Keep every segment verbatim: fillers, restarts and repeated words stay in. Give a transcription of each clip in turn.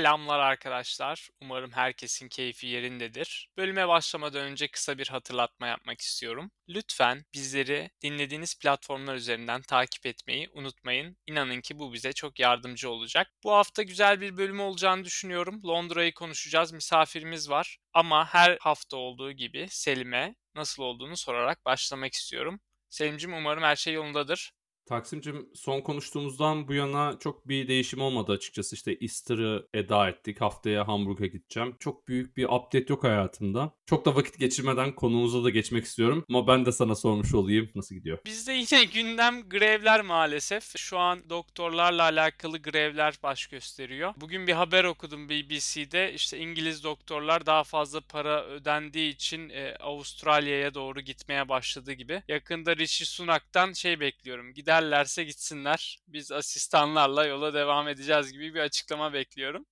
Selamlar arkadaşlar. Umarım herkesin keyfi yerindedir. Bölüme başlamadan önce kısa bir hatırlatma yapmak istiyorum. Lütfen bizleri dinlediğiniz platformlar üzerinden takip etmeyi unutmayın. İnanın ki bu bize çok yardımcı olacak. Bu hafta güzel bir bölüm olacağını düşünüyorum. Londra'yı konuşacağız. Misafirimiz var. Ama her hafta olduğu gibi Selim'e nasıl olduğunu sorarak başlamak istiyorum. Selim'cim, umarım her şey yolundadır. Taksim'cim, son konuştuğumuzdan bu yana çok bir değişim olmadı açıkçası. İşte Easter'ı eda ettik. Haftaya Hamburg'a gideceğim. Çok büyük bir update yok hayatımda. Çok da vakit geçirmeden konumuza da geçmek istiyorum. Ama ben de sana sormuş olayım, nasıl gidiyor? Bizde yine gündem grevler maalesef. Şu an doktorlarla alakalı grevler baş gösteriyor. Bugün bir haber okudum B B C'de. İşte İngiliz doktorlar daha fazla para ödendiği için e, Avustralya'ya doğru gitmeye başladı gibi. Yakında Rishi Sunak'tan şey bekliyorum. Gider derlerse gitsinler, biz asistanlarla yola devam edeceğiz gibi bir açıklama bekliyorum.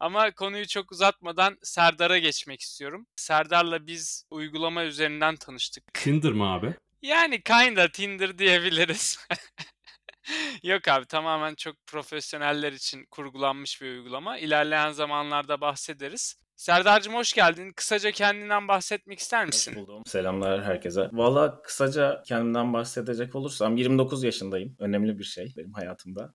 Ama konuyu çok uzatmadan Serdar'a geçmek istiyorum. Serdar'la biz uygulama üzerinden tanıştık. Tinder mı abi? Yani kinda Tinder diyebiliriz. Yok abi, tamamen çok profesyoneller için kurgulanmış bir uygulama. İlerleyen zamanlarda bahsederiz. Serdar'cığım, hoş geldin. Kısaca kendinden bahsetmek ister misin? Hoş buldum. Selamlar herkese. Valla kısaca kendimden bahsedecek olursam yirmi dokuz yaşındayım. Önemli bir şey benim hayatımda.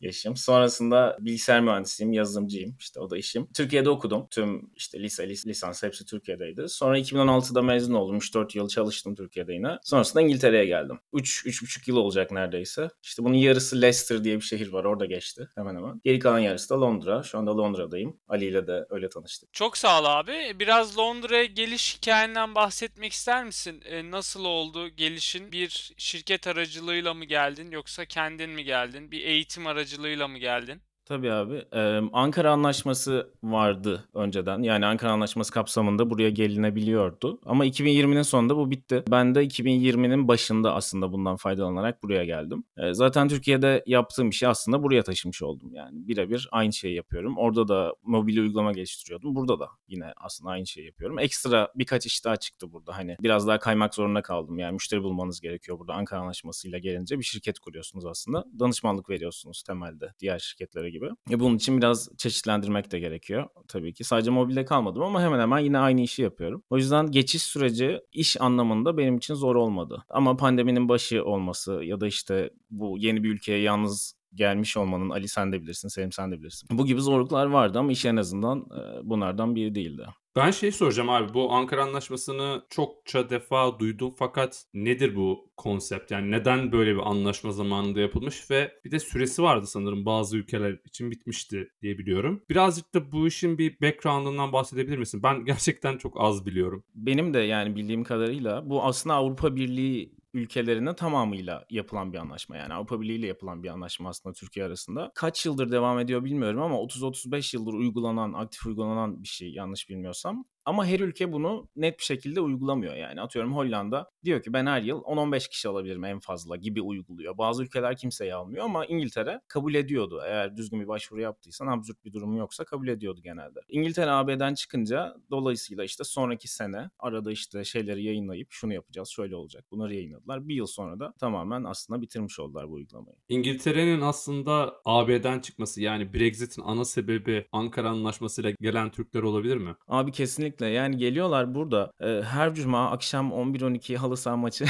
Yaşım. Sonrasında bilgisayar mühendisiyim, yazılımcıyım. İşte o da işim. Türkiye'de okudum. Tüm işte lise, lis- lisans hepsi Türkiye'deydi. Sonra iki bin on altıda mezun oldum. üç dört yıl çalıştım Türkiye'de yine. Sonrasında İngiltere'ye geldim. üç üç buçuk yıl olacak neredeyse. İşte bunun yarısı Leicester diye bir şehir var. Orada geçti hemen hemen. Geri kalan yarısı da Londra. Şu anda Londra'dayım. Ali ile de öyle tanıştık. Çok sağ ol abi. Biraz Londra'ya geliş hikayenden bahsetmek ister misin? E, nasıl oldu gelişin? Bir şirket aracılığıyla mı geldin, yoksa kendin mi geldin? Bir eğitim aracılığıyla mı geldin? Tabii abi. Ee, Ankara Anlaşması vardı önceden. Yani Ankara Anlaşması kapsamında buraya gelinebiliyordu. Ama iki bin yirminin sonunda bu bitti. Ben de iki bin yirminin başında aslında bundan faydalanarak buraya geldim. Ee, zaten Türkiye'de yaptığım işi aslında buraya taşımış oldum. Yani birebir aynı şeyi yapıyorum. Orada da mobil uygulama geliştiriyordum. Burada da yine aslında aynı şeyi yapıyorum. Ekstra birkaç iş daha çıktı burada. Hani biraz daha kaymak zorunda kaldım. Yani müşteri bulmanız gerekiyor burada. Ankara Anlaşması'yla gelince bir şirket kuruyorsunuz aslında. Danışmanlık veriyorsunuz temelde diğer şirketlere gibi. E bunun için biraz çeşitlendirmek de gerekiyor tabii ki. Sadece mobilde kalmadım ama hemen hemen yine aynı işi yapıyorum. O yüzden geçiş süreci iş anlamında benim için zor olmadı. Ama pandeminin başı olması ya da işte bu yeni bir ülkeye yalnız gelmiş olmanın, Ali sen de bilirsin, Selim sen de bilirsin, bu gibi zorluklar vardı ama iş en azından bunlardan biri değildi. Ben şey soracağım abi, bu Ankara Anlaşması'nı çokça defa duydum fakat nedir bu konsept? Yani neden böyle bir anlaşma zamanında yapılmış ve bir de süresi vardı sanırım, bazı ülkeler için bitmişti diye biliyorum. Birazcık da bu işin bir background'ından bahsedebilir misin? Ben gerçekten çok az biliyorum. Benim de yani bildiğim kadarıyla bu aslında Avrupa Birliği ülkelerine tamamıyla yapılan bir anlaşma. Yani Avrupa Birliği ile yapılan bir anlaşma aslında Türkiye arasında. Kaç yıldır devam ediyor bilmiyorum ama otuz otuz beş yıldır uygulanan, aktif uygulanan bir şey yanlış bilmiyorsam. Ama her ülke bunu net bir şekilde uygulamıyor. Yani atıyorum Hollanda diyor ki ben her yıl on on beş kişi alabilirim en fazla gibi uyguluyor. Bazı ülkeler kimseyi almıyor ama İngiltere kabul ediyordu. Eğer düzgün bir başvuru yaptıysan, absürt bir durumu yoksa kabul ediyordu genelde. İngiltere A B'den çıkınca dolayısıyla işte sonraki sene arada işte şeyleri yayınlayıp şunu yapacağız, şöyle olacak, bunları yayınladılar. Bir yıl sonra da tamamen aslında bitirmiş oldular bu uygulamayı. İngiltere'nin aslında A B'den çıkması, yani Brexit'in ana sebebi Ankara Anlaşması'yla gelen Türkler olabilir mi? Abi kesinlikle. Yani geliyorlar burada e, her cuma akşam on bir on iki halı saha maçı.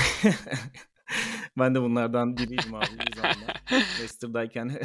Ben de bunlardan biriyim abi. Leicester'dayken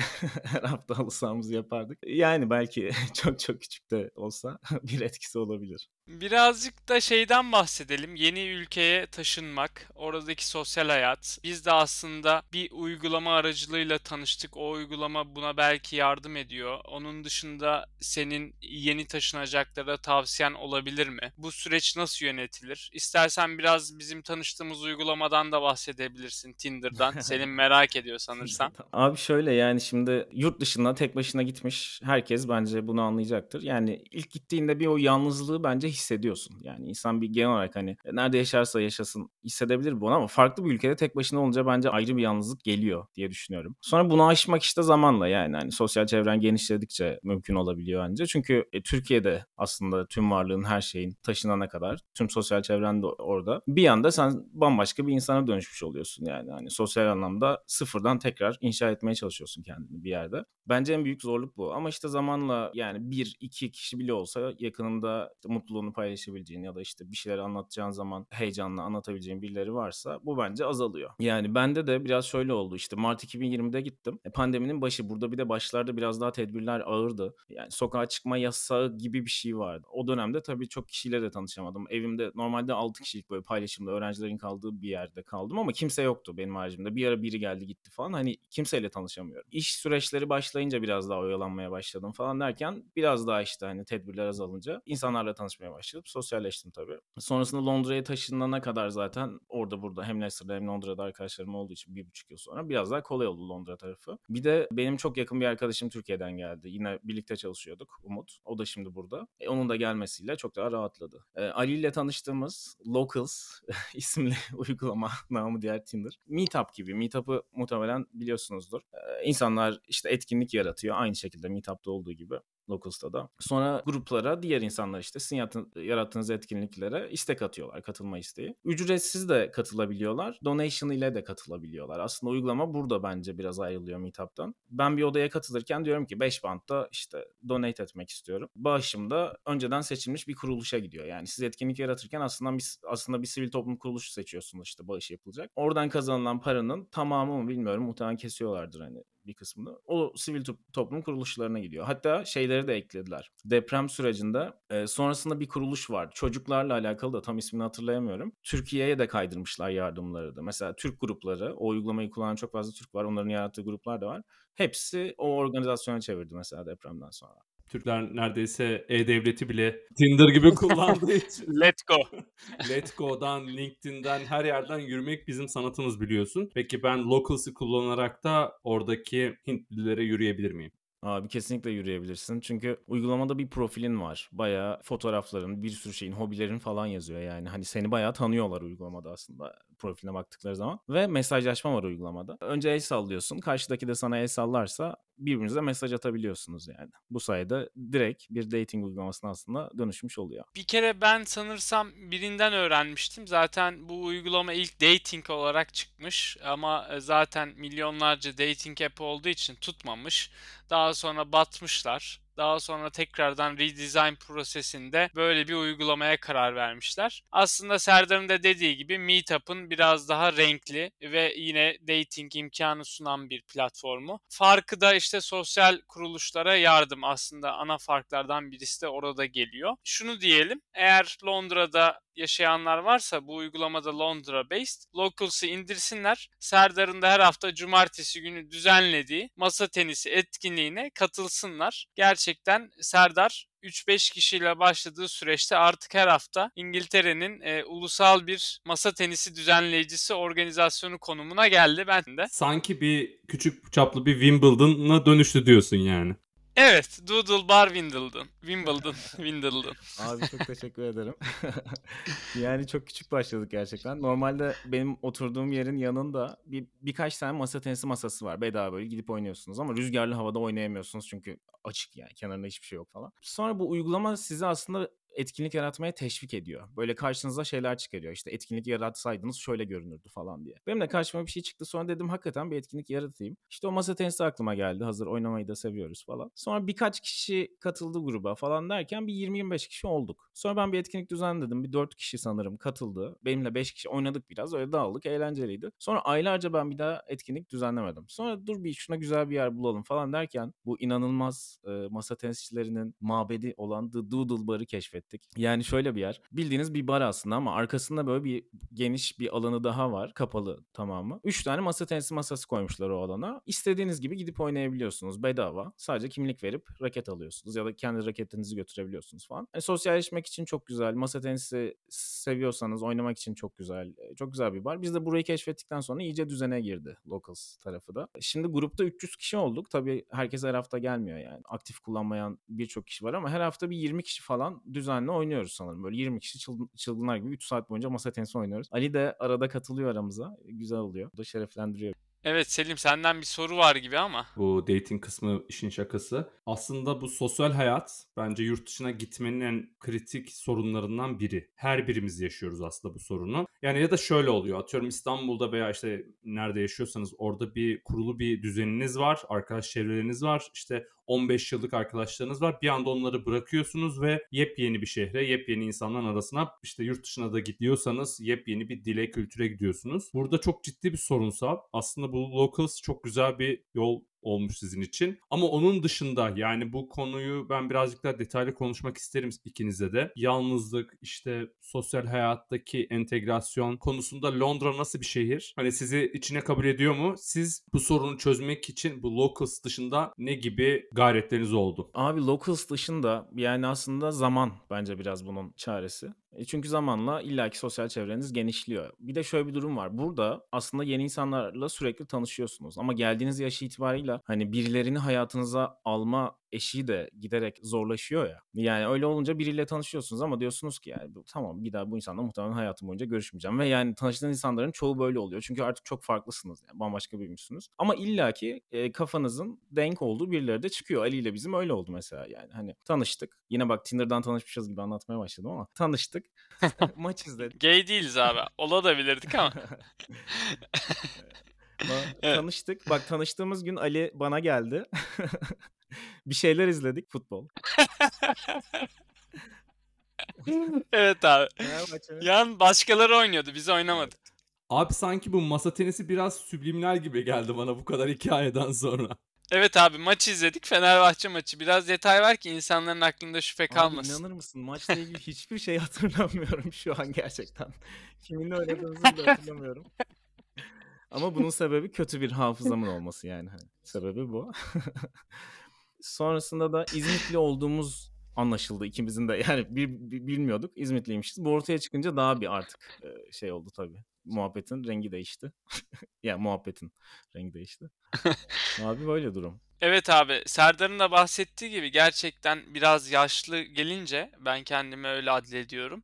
her hafta halı sahamızı yapardık. Yani belki çok çok küçük de olsa bir etkisi olabilir. Birazcık da şeyden bahsedelim. Yeni ülkeye taşınmak, oradaki sosyal hayat. Biz de aslında bir uygulama aracılığıyla tanıştık. O uygulama buna belki yardım ediyor. Onun dışında senin yeni taşınacaklara tavsiyen olabilir mi? Bu süreç nasıl yönetilir? İstersen biraz bizim tanıştığımız uygulamadan da bahsedebilirsin, Tinder'dan. Senin merak ediyor sanırsam. Abi şöyle, yani şimdi yurt dışına tek başına gitmiş herkes bence bunu anlayacaktır. Yani ilk gittiğinde bir o yalnızlığı bence hissediyorsun. Yani insan bir genel olarak hani nerede yaşarsa yaşasın hissedebilir bunu, ama farklı bir ülkede tek başına olunca bence ayrı bir yalnızlık geliyor diye düşünüyorum. Sonra bunu aşmak işte zamanla, yani hani sosyal çevren genişledikçe mümkün olabiliyor bence. Çünkü e, Türkiye'de aslında tüm varlığın, her şeyin taşınana kadar tüm sosyal çevren de orada. Bir anda sen bambaşka bir insana dönüşmüş oluyorsun yani. Hani sosyal anlamda sıfırdan tekrar inşa etmeye çalışıyorsun kendini bir yerde. Bence en büyük zorluk bu. Ama işte zamanla yani bir iki kişi bile olsa yakınında işte mutluluğunu paylaşabileceğin ya da işte bir şeyler anlatacağın zaman heyecanla anlatabileceğin birileri varsa bu bence azalıyor. Yani bende de biraz şöyle oldu, işte Mart iki bin yirmide gittim. E, pandeminin başı, burada bir de başlarda biraz daha tedbirler ağırdı. Yani sokağa çıkma yasağı gibi bir şey vardı. O dönemde tabii çok kişiyle de tanışamadım. Evimde normalde altı kişilik böyle paylaşımda öğrencilerin kaldığı bir yerde kaldım ama kimse yoktu benim haricimde. Bir ara biri geldi gitti falan, hani kimseyle tanışamıyorum. İş süreçleri başlayınca biraz daha oyalanmaya başladım falan derken biraz daha işte hani tedbirler azalınca insanlarla tanışmaya başladım. Sosyalleştim tabii. Sonrasında Londra'ya taşınana kadar zaten orada burada hem Leicester'da hem Londra'da arkadaşlarım olduğu için bir buçuk yıl sonra biraz daha kolay oldu Londra tarafı. Bir de benim çok yakın bir arkadaşım Türkiye'den geldi. Yine birlikte çalışıyorduk, Umut. O da şimdi burada. E, onun da gelmesiyle çok daha rahatladı. E, Ali ile tanıştığımız Locals isimli uygulama, namı diğer Tinder. Meetup gibi. Meetup'ı muhtemelen biliyorsunuzdur. E, insanlar işte etkinlik yaratıyor. Aynı şekilde Meetup'ta olduğu gibi. Locals'ta da. Sonra gruplara, diğer insanlar işte sizin yarattığınız etkinliklere istek atıyorlar, katılma isteği. Ücretsiz de katılabiliyorlar, donation ile de katılabiliyorlar. Aslında uygulama burada bence biraz ayrılıyor Meetup'tan. Ben bir odaya katılırken diyorum ki beş pound'da işte donate etmek istiyorum. Bağışımda önceden seçilmiş bir kuruluşa gidiyor. Yani siz etkinlik yaratırken aslında bir, aslında bir sivil toplum kuruluşu seçiyorsunuz, işte bağış yapılacak. Oradan kazanılan paranın tamamı mı bilmiyorum, muhtemelen kesiyorlardır hani bir kısmını. O sivil toplum kuruluşlarına gidiyor. Hatta şeyleri de eklediler. Deprem sürecinde e, sonrasında bir kuruluş var. Çocuklarla alakalı da tam ismini hatırlayamıyorum. Türkiye'ye de kaydırmışlar yardımları da. Mesela Türk grupları, o uygulamayı kullanan çok fazla Türk var. Onların yarattığı gruplar da var. Hepsi o organizasyona çevirdi mesela depremden sonra. Türkler neredeyse e-devleti bile Tinder gibi kullandığı için. Let go. Let go'dan, LinkedIn'den, her yerden yürümek bizim sanatımız biliyorsun. Peki ben Locals'ı kullanarak da oradaki Hintlilere yürüyebilir miyim? Abi kesinlikle yürüyebilirsin. Çünkü uygulamada bir profilin var. Bayağı fotoğrafların, bir sürü şeyin, hobilerin falan yazıyor yani. Hani seni bayağı tanıyorlar uygulamada aslında profiline baktıkları zaman. Ve mesajlaşma var uygulamada. Önce el sallıyorsun. Karşıdaki de sana el sallarsa birbirinize mesaj atabiliyorsunuz yani. Bu sayede direkt bir dating uygulamasına aslında dönüşmüş oluyor. Bir kere ben sanırsam birinden öğrenmiştim. Zaten bu uygulama ilk dating olarak çıkmış ama zaten milyonlarca dating app olduğu için tutmamış. Daha sonra batmışlar. Daha sonra tekrardan redesign prosesinde böyle bir uygulamaya karar vermişler. Aslında Serdar'ın da dediği gibi Meetup'ın biraz daha renkli ve yine dating imkanı sunan bir platformu. Farkı da işte sosyal kuruluşlara yardım, aslında ana farklardan birisi de orada geliyor. Şunu diyelim, eğer Londra'da yaşayanlar varsa bu uygulamada Londra based, Locals'ı indirsinler. Serdar'ın da her hafta cumartesi günü düzenlediği masa tenisi etkinliğine katılsınlar. Gerçekten Serdar üç beş kişiyle başladığı süreçte artık her hafta İngiltere'nin e, ulusal bir masa tenisi düzenleyicisi organizasyonu konumuna geldi. Ben de. Sanki bir küçük çaplı bir Wimbledon'a dönüştü diyorsun yani. Evet, Doodle Bar Wimbledon, Wimbledon, Wimbledon. Abi çok teşekkür ederim. Yani çok küçük başladık gerçekten. Normalde benim oturduğum yerin yanında bir birkaç tane masa tenisi masası var. Bedava böyle gidip oynuyorsunuz ama rüzgarlı havada oynayamıyorsunuz çünkü açık yani. Kenarında hiçbir şey yok falan. Sonra bu uygulama sizi aslında etkinlik yaratmaya teşvik ediyor. Böyle karşınıza şeyler çıkarıyor. İşte etkinlik yaratsaydınız şöyle görünürdü falan diye. Benim de karşıma bir şey çıktı. Sonra dedim hakikaten bir etkinlik yaratayım. İşte o masa tenisi aklıma geldi. Hazır oynamayı da seviyoruz falan. Sonra birkaç kişi katıldı gruba falan derken bir yirmi yirmi beş kişi olduk. Sonra ben bir etkinlik düzenledim. Bir dört kişi sanırım katıldı. Benimle beş kişi oynadık biraz. Öyle dağıldık. Eğlenceliydi. Sonra aylarca ben bir daha etkinlik düzenlemedim. Sonra dur bir şuna güzel bir yer bulalım falan derken bu inanılmaz e, masa tenisçilerinin mabedi olan The Doodle Bar'ı keşfettim. Yani şöyle bir yer. Bildiğiniz bir bar aslında ama arkasında böyle bir geniş bir alanı daha var. Kapalı tamamı. Üç tane masa tenisi masası koymuşlar o alana. İstediğiniz gibi gidip oynayabiliyorsunuz bedava. Sadece kimlik verip raket alıyorsunuz ya da kendi raketinizi götürebiliyorsunuz falan. Yani sosyalleşmek için çok güzel. Masa tenisi seviyorsanız oynamak için çok güzel. Çok güzel bir bar. Biz de burayı keşfettikten sonra iyice düzene girdi Locals tarafı da. Şimdi grupta üç yüz kişi olduk. Tabii herkes her hafta gelmiyor yani. Aktif kullanmayan birçok kişi var ama her hafta bir yirmi kişi falan düzen düzenli oynuyoruz sanırım. Böyle yirmi kişi çılgın, çılgınlar gibi üç saat boyunca masa tenisi oynuyoruz. Ali de arada katılıyor aramıza. Güzel oluyor. Bu da şereflendiriyor. Evet Selim, senden bir soru var gibi ama. Bu dating kısmı işin şakası. Aslında bu sosyal hayat bence yurt dışına gitmenin en kritik sorunlarından biri. Her birimiz yaşıyoruz aslında bu sorunu. Yani ya da şöyle oluyor. Atıyorum İstanbul'da veya işte nerede yaşıyorsanız orada bir kurulu bir düzeniniz var. Arkadaş çevreleriniz var. İşte on beş yıllık arkadaşlarınız var. Bir anda onları bırakıyorsunuz ve yepyeni bir şehre, yepyeni insanların arasına, işte yurt dışına da gidiyorsanız yepyeni bir dile, kültüre gidiyorsunuz. Burada çok ciddi bir sorunsa aslında bu Locals çok güzel bir yol olmuş sizin için. Ama onun dışında yani bu konuyu ben birazcık daha detaylı konuşmak isterim ikinize de. Yalnızlık, işte sosyal hayattaki entegrasyon konusunda Londra nasıl bir şehir? Hani sizi içine kabul ediyor mu? Siz bu sorunu çözmek için bu Locals dışında ne gibi gayretleriniz oldu? Abi Locals dışında yani aslında zaman bence biraz bunun çaresi. Çünkü zamanla illaki sosyal çevreniz genişliyor. Bir de şöyle bir durum var. Burada aslında yeni insanlarla sürekli tanışıyorsunuz. Ama geldiğiniz yaş itibariyle hani birilerini hayatınıza alma eşiği de giderek zorlaşıyor ya. Yani öyle olunca biriyle tanışıyorsunuz ama diyorsunuz ki yani tamam bir daha bu insanla muhtemelen hayatım boyunca görüşmeyeceğim. Ve yani tanıştığınız insanların çoğu böyle oluyor. Çünkü artık çok farklısınız. Yani bambaşka birmişsiniz. Ama illaki e, kafanızın denk olduğu birileri de çıkıyor. Ali ile bizim öyle oldu mesela yani. Hani tanıştık. Yine bak Tinder'dan tanışmışız gibi anlatmaya başladım ama tanıştık. Maç izledik. Gay değiliz abi. Ola da bilirdik ama. Tanıştık. Bak tanıştığımız gün Ali bana geldi. Bir şeyler izledik. Futbol. Evet abi. Yani başkaları oynuyordu. Biz oynamadık. Abi sanki bu masa tenisi biraz subliminal gibi geldi bana bu kadar hikayeden sonra. Evet abi maçı izledik, Fenerbahçe maçı. Biraz detay var ki insanların aklında şüphe kalmasın. Abi inanır mısın? Maçla ilgili hiçbir şey hatırlamıyorum şu an gerçekten. Kiminle oynadığımızı da hatırlamıyorum. Ama bunun sebebi kötü bir hafızamın olması yani. Sebebi bu. Sonrasında da İzmitli olduğumuz anlaşıldı ikimizin de. Yani bir, bir, bilmiyorduk İzmitliymişiz. Bu ortaya çıkınca daha bir artık şey oldu tabii. Muhabbetin rengi değişti. Yani muhabbetin rengi değişti. Abi böyle durum. Evet abi, Serdar'ın da bahsettiği gibi gerçekten biraz yaşlı gelince ben kendimi öyle adlediyorum.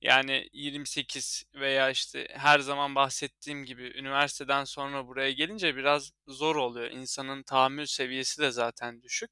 Yani yirmi sekiz veya işte her zaman bahsettiğim gibi üniversiteden sonra buraya gelince biraz zor oluyor. İnsanın tahammül seviyesi de zaten düşük.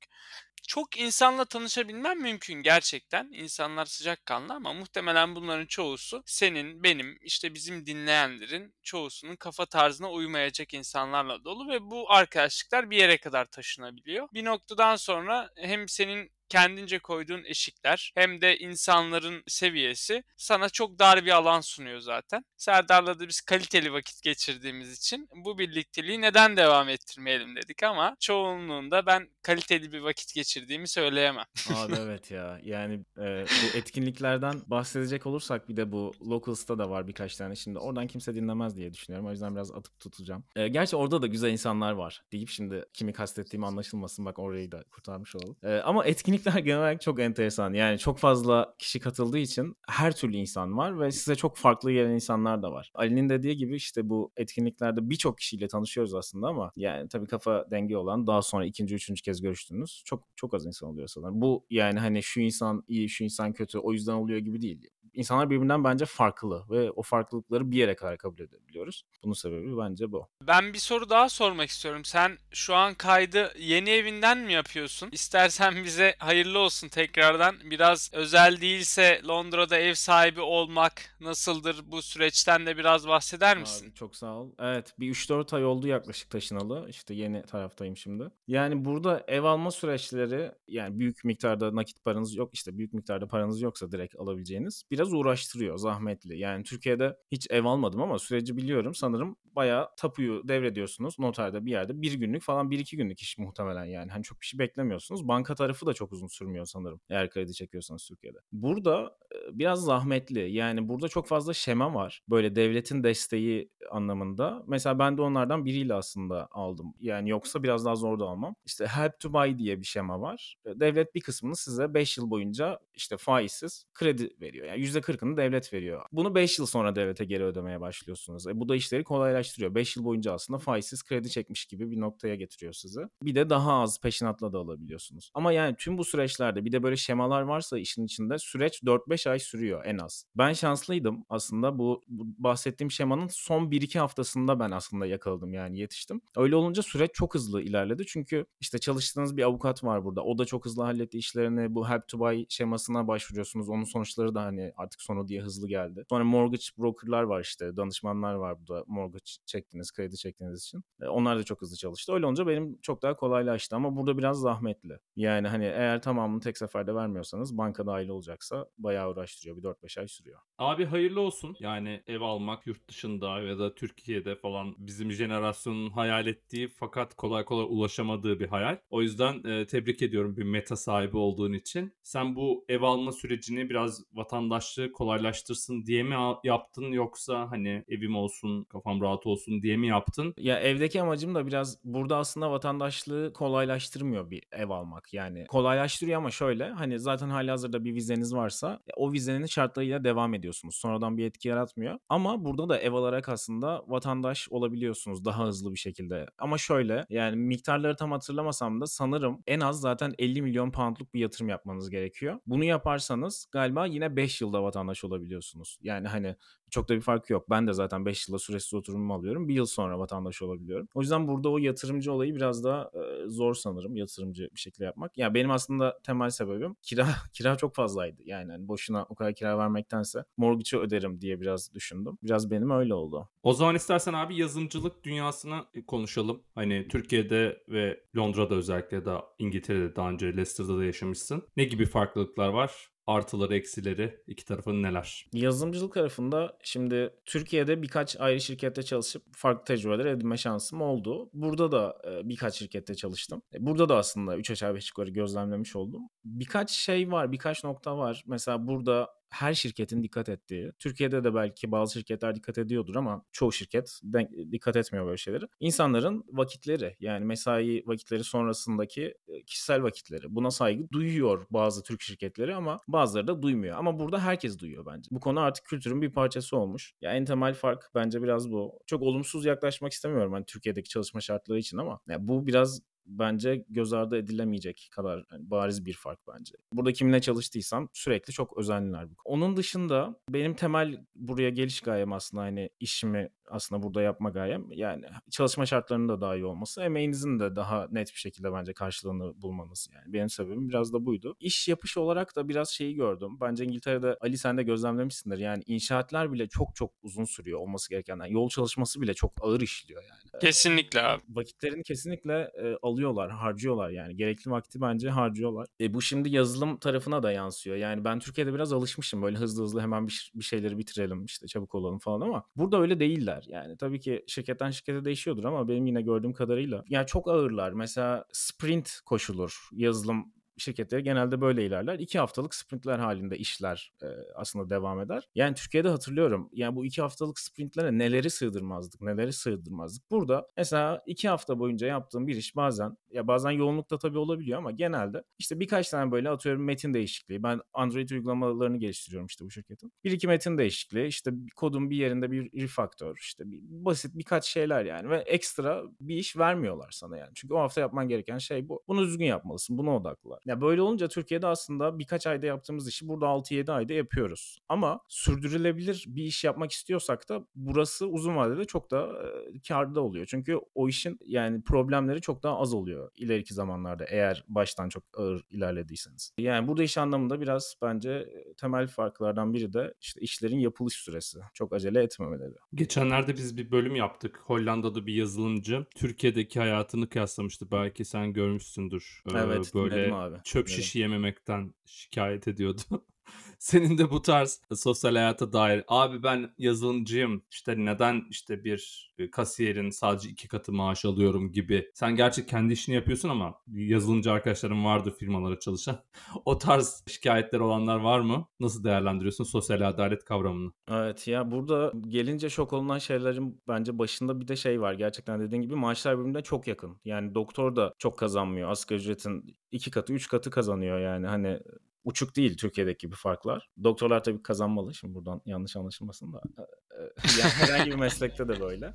Çok insanla tanışabilmem mümkün gerçekten. İnsanlar sıcakkanlı ama muhtemelen bunların çoğusu senin, benim, işte bizim dinleyenlerin çoğusunun kafa tarzına uymayacak insanlarla dolu ve bu arkadaşlıklar bir yere kadar taşınabiliyor. Bir noktadan sonra hem senin kendince koyduğun eşikler hem de insanların seviyesi sana çok dar bir alan sunuyor zaten. Serdar'la da biz kaliteli vakit geçirdiğimiz için bu birlikteliği neden devam ettirmeyelim dedik ama çoğunluğunda ben kaliteli bir vakit geçirdiğimi söyleyemem. Abi evet ya yani e, bu etkinliklerden bahsedecek olursak bir de bu Locals'ta da var birkaç tane. Şimdi oradan kimse dinlemez diye düşünüyorum. O yüzden biraz atıp tutacağım. E, gerçi orada da güzel insanlar var deyip şimdi kimi kastettiğimi anlaşılmasın. Bak orayı da kurtarmış olalım. E, ama etkinlik genel olarak çok enteresan. Yani çok fazla kişi katıldığı için her türlü insan var ve size çok farklı gelen insanlar da var. Ali'nin dediği gibi işte bu etkinliklerde birçok kişiyle tanışıyoruz aslında ama yani tabii kafa dengi olan daha sonra ikinci, üçüncü kez görüştüğünüz çok çok az insan oluyor sanırım. Bu yani hani şu insan iyi, şu insan kötü o yüzden oluyor gibi değil. İnsanlar birbirinden bence farklı ve o farklılıkları bir yere kadar kabul edebiliyoruz. Bunun sebebi bence bu. Ben bir soru daha sormak istiyorum. Sen şu an kaydı yeni evinden mi yapıyorsun? İstersen bize hayırlı olsun tekrardan. Biraz özel değilse Londra'da ev sahibi olmak nasıldır? Bu süreçten de biraz bahseder misin? Abi, çok sağ ol. Evet, bir üç dört ay oldu yaklaşık taşınalı. İşte yeni taraftayım şimdi. Yani burada ev alma süreçleri yani büyük miktarda nakit paranız yok. İşte büyük miktarda paranız yoksa direkt alabileceğiniz biraz uğraştırıyor, zahmetli. Yani Türkiye'de hiç ev almadım ama süreci biliyorum. Sanırım bayağı tapuyu devrediyorsunuz. Noterde bir yerde bir günlük falan bir iki günlük iş muhtemelen yani. Hani çok bir şey beklemiyorsunuz. Banka tarafı da çok uzun sürmüyor sanırım. Eğer kredi çekiyorsanız Türkiye'de. Burada biraz zahmetli. Yani burada çok fazla şema var. Böyle devletin desteği anlamında. Mesela ben de onlardan biriyle aslında aldım. Yani yoksa biraz daha zor da almam. İşte Help to Buy diye bir şema var. Devlet bir kısmını size beş yıl boyunca işte faizsiz kredi veriyor. Yani yüzde kırkını devlet veriyor. Bunu beş yıl sonra devlete geri ödemeye başlıyorsunuz. E bu da işleri kolaylaştırıyor. beş yıl boyunca aslında faizsiz kredi çekmiş gibi bir noktaya getiriyor sizi. Bir de daha az peşinatla da alabiliyorsunuz. Ama yani tüm bu süreçlerde bir de böyle şemalar varsa işin içinde süreç dört beş ay sürüyor en az. Ben şanslıydım aslında bu, bu bahsettiğim şemanın son bir iki haftasında ben aslında yakaladım yani yetiştim. Öyle olunca süreç çok hızlı ilerledi çünkü işte çalıştığınız bir avukat var burada. O da çok hızlı halletti işlerini. Bu Help to Buy şemasına başvuruyorsunuz. Onun sonuçları da hani artık sonu diye hızlı geldi. Sonra mortgage brokerlar var işte. Danışmanlar var burada mortgage çektiğiniz, kredi çektiğiniz için. Onlar da çok hızlı çalıştı. Öyle olunca benim çok daha kolaylaştı ama burada biraz zahmetli. Yani hani eğer tamamını tek seferde vermiyorsanız banka dahil olacaksa bayağı uğraştırıyor. Bir dört beş ay sürüyor. Abi hayırlı olsun. Yani ev almak yurt dışında ya da Türkiye'de falan bizim jenerasyonun hayal ettiği fakat kolay kolay ulaşamadığı bir hayal. O yüzden e, tebrik ediyorum bir meta sahibi olduğun için. Sen bu ev alma sürecini biraz vatandaşlığı kolaylaştırsın diye mi yaptın yoksa hani evim olsun kafam rahat olsun diye mi yaptın? Ya evdeki amacım da biraz burada aslında vatandaşlığı kolaylaştırmıyor bir ev almak. Yani kolaylaştırıyor ama şöyle hani zaten halihazırda bir vizeniz varsa o vizenin şartlarıyla devam ediyorsunuz. Sonradan bir etki yaratmıyor. Ama burada da ev alarak aslında vatandaş olabiliyorsunuz daha hızlı bir şekilde. Ama şöyle yani miktarları tam hatırlamasam da sanırım en az zaten elli milyon poundluk bir yatırım yapmanız gerekiyor. Bunu yaparsanız galiba yine beş yılda vatandaş olabiliyorsunuz. Yani hani çok da bir farkı yok. Ben de zaten beş yılda süresiz oturumumu alıyorum. bir yıl sonra vatandaş olabiliyorum. O yüzden burada o yatırımcı olayı biraz daha e, zor sanırım yatırımcı bir şekilde yapmak. Yani benim aslında temel sebebim kira kira çok fazlaydı. Yani hani boşuna o kadar kira vermektense mortgage'ı öderim diye biraz düşündüm. Biraz benim öyle oldu. O zaman istersen abi yazılımcılık dünyasına konuşalım. Hani Türkiye'de ve Londra'da özellikle de İngiltere'de daha önce Leicester'da da yaşamışsın. Ne gibi farklılıklar var? Artıları, eksileri, iki tarafın neler? Yazılımcılık tarafında şimdi Türkiye'de birkaç ayrı şirkette çalışıp farklı tecrübeler edinme şansım oldu. Burada da birkaç şirkette çalıştım. Burada da aslında üç aşağı beş yukarı gözlemlemiş oldum. Birkaç şey var, birkaç nokta var. Mesela burada her şirketin dikkat ettiği, Türkiye'de de belki bazı şirketler dikkat ediyordur ama çoğu şirket dikkat etmiyor böyle şeyleri. İnsanların vakitleri yani mesai vakitleri sonrasındaki kişisel vakitleri buna saygı duyuyor bazı Türk şirketleri ama bazıları da duymuyor. Ama burada herkes duyuyor bence. Bu konu artık kültürün bir parçası olmuş. Ya yani en temel fark bence biraz bu. Çok olumsuz yaklaşmak istemiyorum hani Türkiye'deki çalışma şartları için ama yani bu biraz bence göz ardı edilemeyecek kadar yani bariz bir fark bence. Burada kiminle çalıştıysam sürekli çok özenliler. Onun dışında benim temel buraya geliş gayem aslında hani işimi aslında burada yapma gayem yani çalışma şartlarının da daha iyi olması, emeğinizin de daha net bir şekilde bence karşılığını bulmanız yani benim sebebim biraz da buydu. İş yapış olarak da biraz şeyi gördüm. Bence İngiltere'de Ali sen de gözlemlemişsindir yani inşaatlar bile çok çok uzun sürüyor olması gerekenden. Yol çalışması bile çok ağır işliyor yani. Kesinlikle abi. Vakitlerini kesinlikle e, alıyorlar, harcıyorlar yani. Gerekli vakti bence harcıyorlar. E bu şimdi yazılım tarafına da yansıyor. Yani ben Türkiye'de biraz alışmışım böyle hızlı hızlı hemen bir, bir şeyleri bitirelim işte çabuk olalım falan ama burada öyle değiller. Yani tabii ki şirketten şirkete değişiyordur ama benim yine gördüğüm kadarıyla yani çok ağırlar. Mesela sprint koşulur yazılım şirketleri genelde böyle ilerler. İki haftalık sprintler halinde işler e, aslında devam eder. Yani Türkiye'de hatırlıyorum. Yani bu iki haftalık sprintlere neleri sığdırmazdık, neleri sığdırmazdık. Burada mesela iki hafta boyunca yaptığım bir iş bazen, ya bazen yoğunlukta tabii olabiliyor ama genelde işte birkaç tane böyle atıyorum metin değişikliği. Ben Android uygulamalarını geliştiriyorum işte bu şirketin. Bir iki metin değişikliği, işte kodun bir yerinde bir refaktör, işte bir, basit birkaç şeyler yani ve ekstra bir iş vermiyorlar sana yani. Çünkü o hafta yapman gereken şey bu. Bunu düzgün yapmalısın, buna odaklılar. Ya böyle olunca Türkiye'de aslında birkaç ayda yaptığımız işi burada altı yedi ayda yapıyoruz. Ama sürdürülebilir bir iş yapmak istiyorsak da burası uzun vadede çok da e, kârda oluyor. Çünkü o işin yani problemleri çok daha az oluyor ileriki zamanlarda eğer baştan çok ağır ilerlediyseniz. Yani burada iş anlamında biraz bence temel farklardan biri de işte işlerin yapılış süresi. Çok acele etmemeleri. Geçenlerde biz bir bölüm yaptık. Hollanda'da bir yazılımcı Türkiye'deki hayatını kıyaslamıştı. Belki sen görmüşsündür. Ee, evet, böyle... dinledim abi. Çöp şişi yememekten şikayet ediyordu. Senin de bu tarz sosyal hayata dair, abi ben yazılımcıyım, işte neden işte bir kasiyerin sadece iki katı maaş alıyorum gibi. Sen gerçi kendi işini yapıyorsun ama yazılımcı arkadaşların vardı firmalara çalışan. O tarz şikayetler olanlar var mı? Nasıl değerlendiriyorsun sosyal adalet kavramını? Evet ya, burada gelince şok olunan şeylerin bence başında bir de şey var. Gerçekten dediğin gibi maaşlar birbirine çok yakın. Yani doktor da çok kazanmıyor. Asgari ücretin iki katı, üç katı kazanıyor yani hani... Uçuk değil Türkiye'deki gibi farklar. Doktorlar tabii kazanmalı. Şimdi buradan yanlış anlaşılmasın da. Yani herhangi bir meslekte de böyle.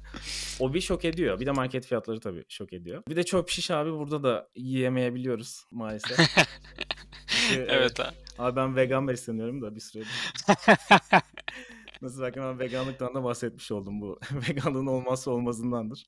O bir şok ediyor. Bir de market fiyatları tabii şok ediyor. Bir de çöp şiş abi, burada da yiyemeyebiliyoruz maalesef. Çünkü, evet abi. Abi ben vegan besleniyorum da bir süredir. Nasıl belki ben veganlıktan da bahsetmiş oldum bu. Veganlığın olmazsa olmazındandır.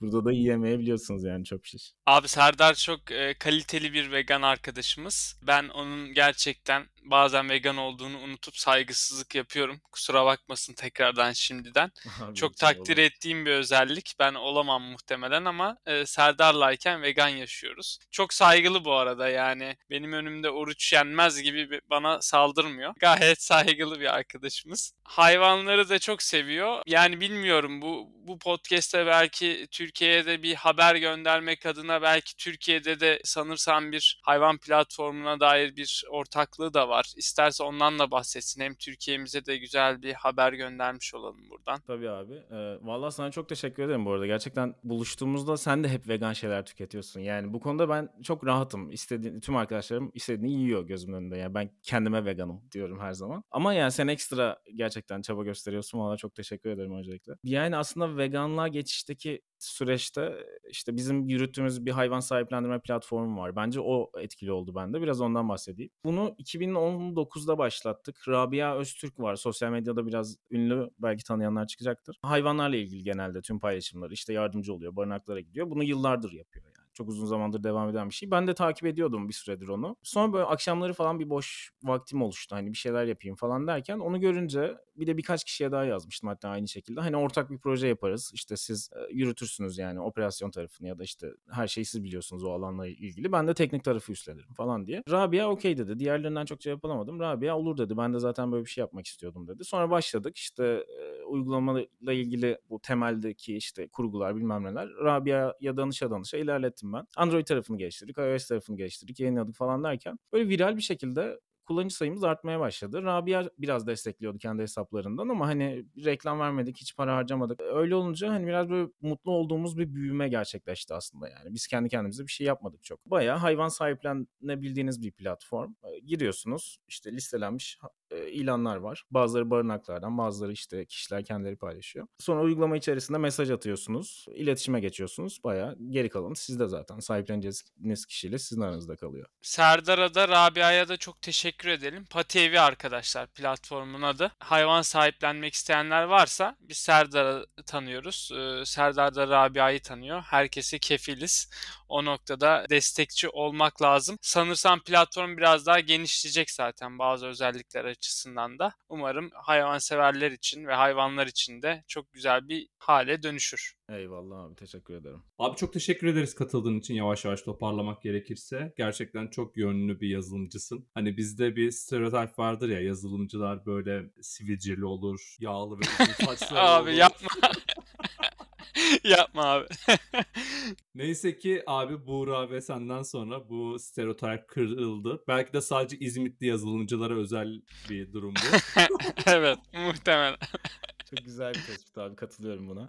Burada da yiyemeyebiliyorsunuz yani çöp şiş. Abi Serdar çok e, kaliteli bir vegan arkadaşımız. Ben onun gerçekten bazen vegan olduğunu unutup saygısızlık yapıyorum. Kusura bakmasın tekrardan şimdiden. Abi, çok takdir olur. ettiğim bir özellik. Ben olamam muhtemelen ama e, Serdar'layken vegan yaşıyoruz. Çok saygılı bu arada yani. Benim önümde oruç yenmez gibi bir, bana saldırmıyor. Gayet saygılı bir arkadaşımız. Hayvanları da çok seviyor. Yani bilmiyorum, bu bu podcast'te belki Türkiye'ye de bir haber göndermek adına belki Türkiye'de de sanırsam bir hayvan platformuna dair bir ortaklığı da var. Var. İsterse ondan da bahsetsin. Hem Türkiye'mize de güzel bir haber göndermiş olalım buradan. Tabii abi. Ee, vallahi sana çok teşekkür ederim bu arada. Gerçekten buluştuğumuzda sen de hep vegan şeyler tüketiyorsun. Yani bu konuda ben çok rahatım. İstediğin, tüm arkadaşlarım istediğini yiyor gözümün önünde. Yani ben kendime veganım diyorum her zaman. Ama yani sen ekstra gerçekten çaba gösteriyorsun. Vallahi çok teşekkür ederim öncelikle. Yani aslında veganlığa geçişteki süreçte işte bizim yürüttüğümüz bir hayvan sahiplendirme platformu var. Bence o etkili oldu bende. Biraz ondan bahsedeyim. Bunu iki bin on dokuzda başlattık. Rabia Öztürk var. Sosyal medyada biraz ünlü. Belki tanıyanlar çıkacaktır. Hayvanlarla ilgili genelde tüm paylaşımları işte yardımcı oluyor. Barınaklara gidiyor. Bunu yıllardır yapıyor yani. Çok uzun zamandır devam eden bir şey. Ben de takip ediyordum bir süredir onu. Sonra böyle akşamları falan bir boş vaktim oluştu. Hani bir şeyler yapayım falan derken onu görünce bir de birkaç kişiye daha yazmıştım hatta aynı şekilde. Hani ortak bir proje yaparız. İşte siz yürütürsünüz yani operasyon tarafını ya da işte her şeyi siz biliyorsunuz o alanla ilgili. Ben de teknik tarafı üstlenirim falan diye. Rabia okey dedi. Diğerlerinden çok cevap alamadım. Rabia olur dedi. Ben de zaten böyle bir şey yapmak istiyordum dedi. Sonra başladık. İşte uygulamayla ilgili bu temeldeki işte kurgular bilmem neler. Rabia'ya danışa danışa ilerlettim ben. Android tarafını geliştirdik, iOS tarafını geliştirdik, yayınladık falan derken böyle viral bir şekilde kullanıcı sayımız artmaya başladı. Rabia biraz destekliyordu kendi hesaplarından ama hani reklam vermedik, hiç para harcamadık. Öyle olunca hani biraz böyle mutlu olduğumuz bir büyüme gerçekleşti aslında yani. Biz kendi kendimize bir şey yapmadık çok. Bayağı hayvan sahiplenebildiğiniz bir platform. Giriyorsunuz, işte listelenmiş ilanlar var. Bazıları barınaklardan, bazıları işte kişiler kendileri paylaşıyor. Sonra uygulama içerisinde mesaj atıyorsunuz, iletişime geçiyorsunuz. Bayağı geri kalanı sizde zaten. Sahipleneceğiniz kişiyle sizin aranızda kalıyor. Serdar'a da Rabia'ya da çok teşekkür Teşekkür edelim. Pati Evi arkadaşlar platformun adı. Hayvan sahiplenmek isteyenler varsa biz Serdar'ı tanıyoruz. Ee, Serdar da Rabia'yı tanıyor. Herkese kefiliz. O noktada destekçi olmak lazım. Sanırsam platform biraz daha genişleyecek zaten bazı özellikler açısından da. Umarım hayvanseverler için ve hayvanlar için de çok güzel bir hale dönüşür. Eyvallah abi, teşekkür ederim. Abi çok teşekkür ederiz katıldığın için. Yavaş yavaş toparlamak gerekirse gerçekten çok yönlü bir yazılımcısın. Hani bizde bir stereotip vardır ya, yazılımcılar böyle sivilceli olur, yağlı ve saçlı olur. Abi yapma. Yapma abi. Neyse ki abi Buğra ve senden sonra bu stereotip kırıldı. Belki de sadece İzmitli yazılımcılara özel bir durum bu. Evet, muhtemelen. Çok güzel bir tespit abi, katılıyorum buna.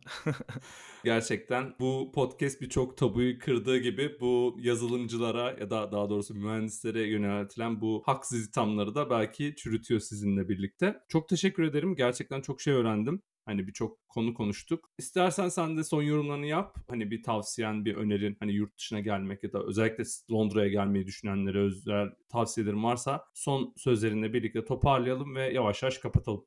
Gerçekten bu podcast birçok tabuyu kırdığı gibi bu yazılımcılara ya da daha doğrusu mühendislere yöneltilen bu haksız ithamları da belki çürütüyor sizinle birlikte. Çok teşekkür ederim. Gerçekten çok şey öğrendim. Hani birçok konu konuştuk. İstersen sen de son yorumlarını yap. Hani bir tavsiyen, bir önerin, hani yurt dışına gelmek ya da özellikle Londra'ya gelmeyi düşünenlere özel tavsiyelerin varsa son sözlerinle birlikte toparlayalım ve yavaş yavaş kapatalım.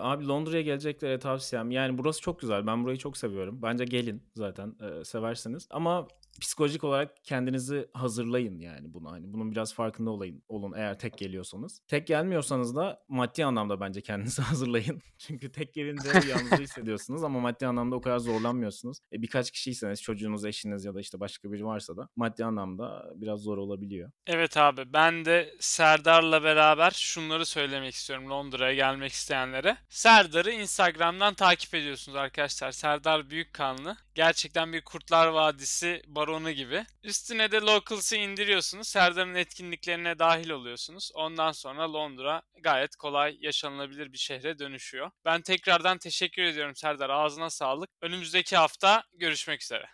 Abi Londra'ya geleceklere tavsiyem, yani burası çok güzel, ben burayı çok seviyorum, bence gelin zaten e, seversiniz ama psikolojik olarak kendinizi hazırlayın yani buna. Hani bunun biraz farkında olayın, olun eğer tek geliyorsanız. Tek gelmiyorsanız da maddi anlamda bence kendinizi hazırlayın. Çünkü tek gelince yalnız hissediyorsunuz ama maddi anlamda o kadar zorlanmıyorsunuz. E, birkaç kişiyseniz, çocuğunuz, eşiniz ya da işte başka biri varsa da maddi anlamda biraz zor olabiliyor. Evet abi, ben de Serdar'la beraber şunları söylemek istiyorum Londra'ya gelmek isteyenlere. Serdar'ı Instagram'dan takip ediyorsunuz arkadaşlar. Serdar Büyükanlı. Gerçekten bir Kurtlar Vadisi baronu gibi. Üstüne de Locals'ı indiriyorsunuz. Serdar'ın etkinliklerine dahil oluyorsunuz. Ondan sonra Londra gayet kolay yaşanılabilir bir şehre dönüşüyor. Ben tekrardan teşekkür ediyorum Serdar. Ağzına sağlık. Önümüzdeki hafta görüşmek üzere.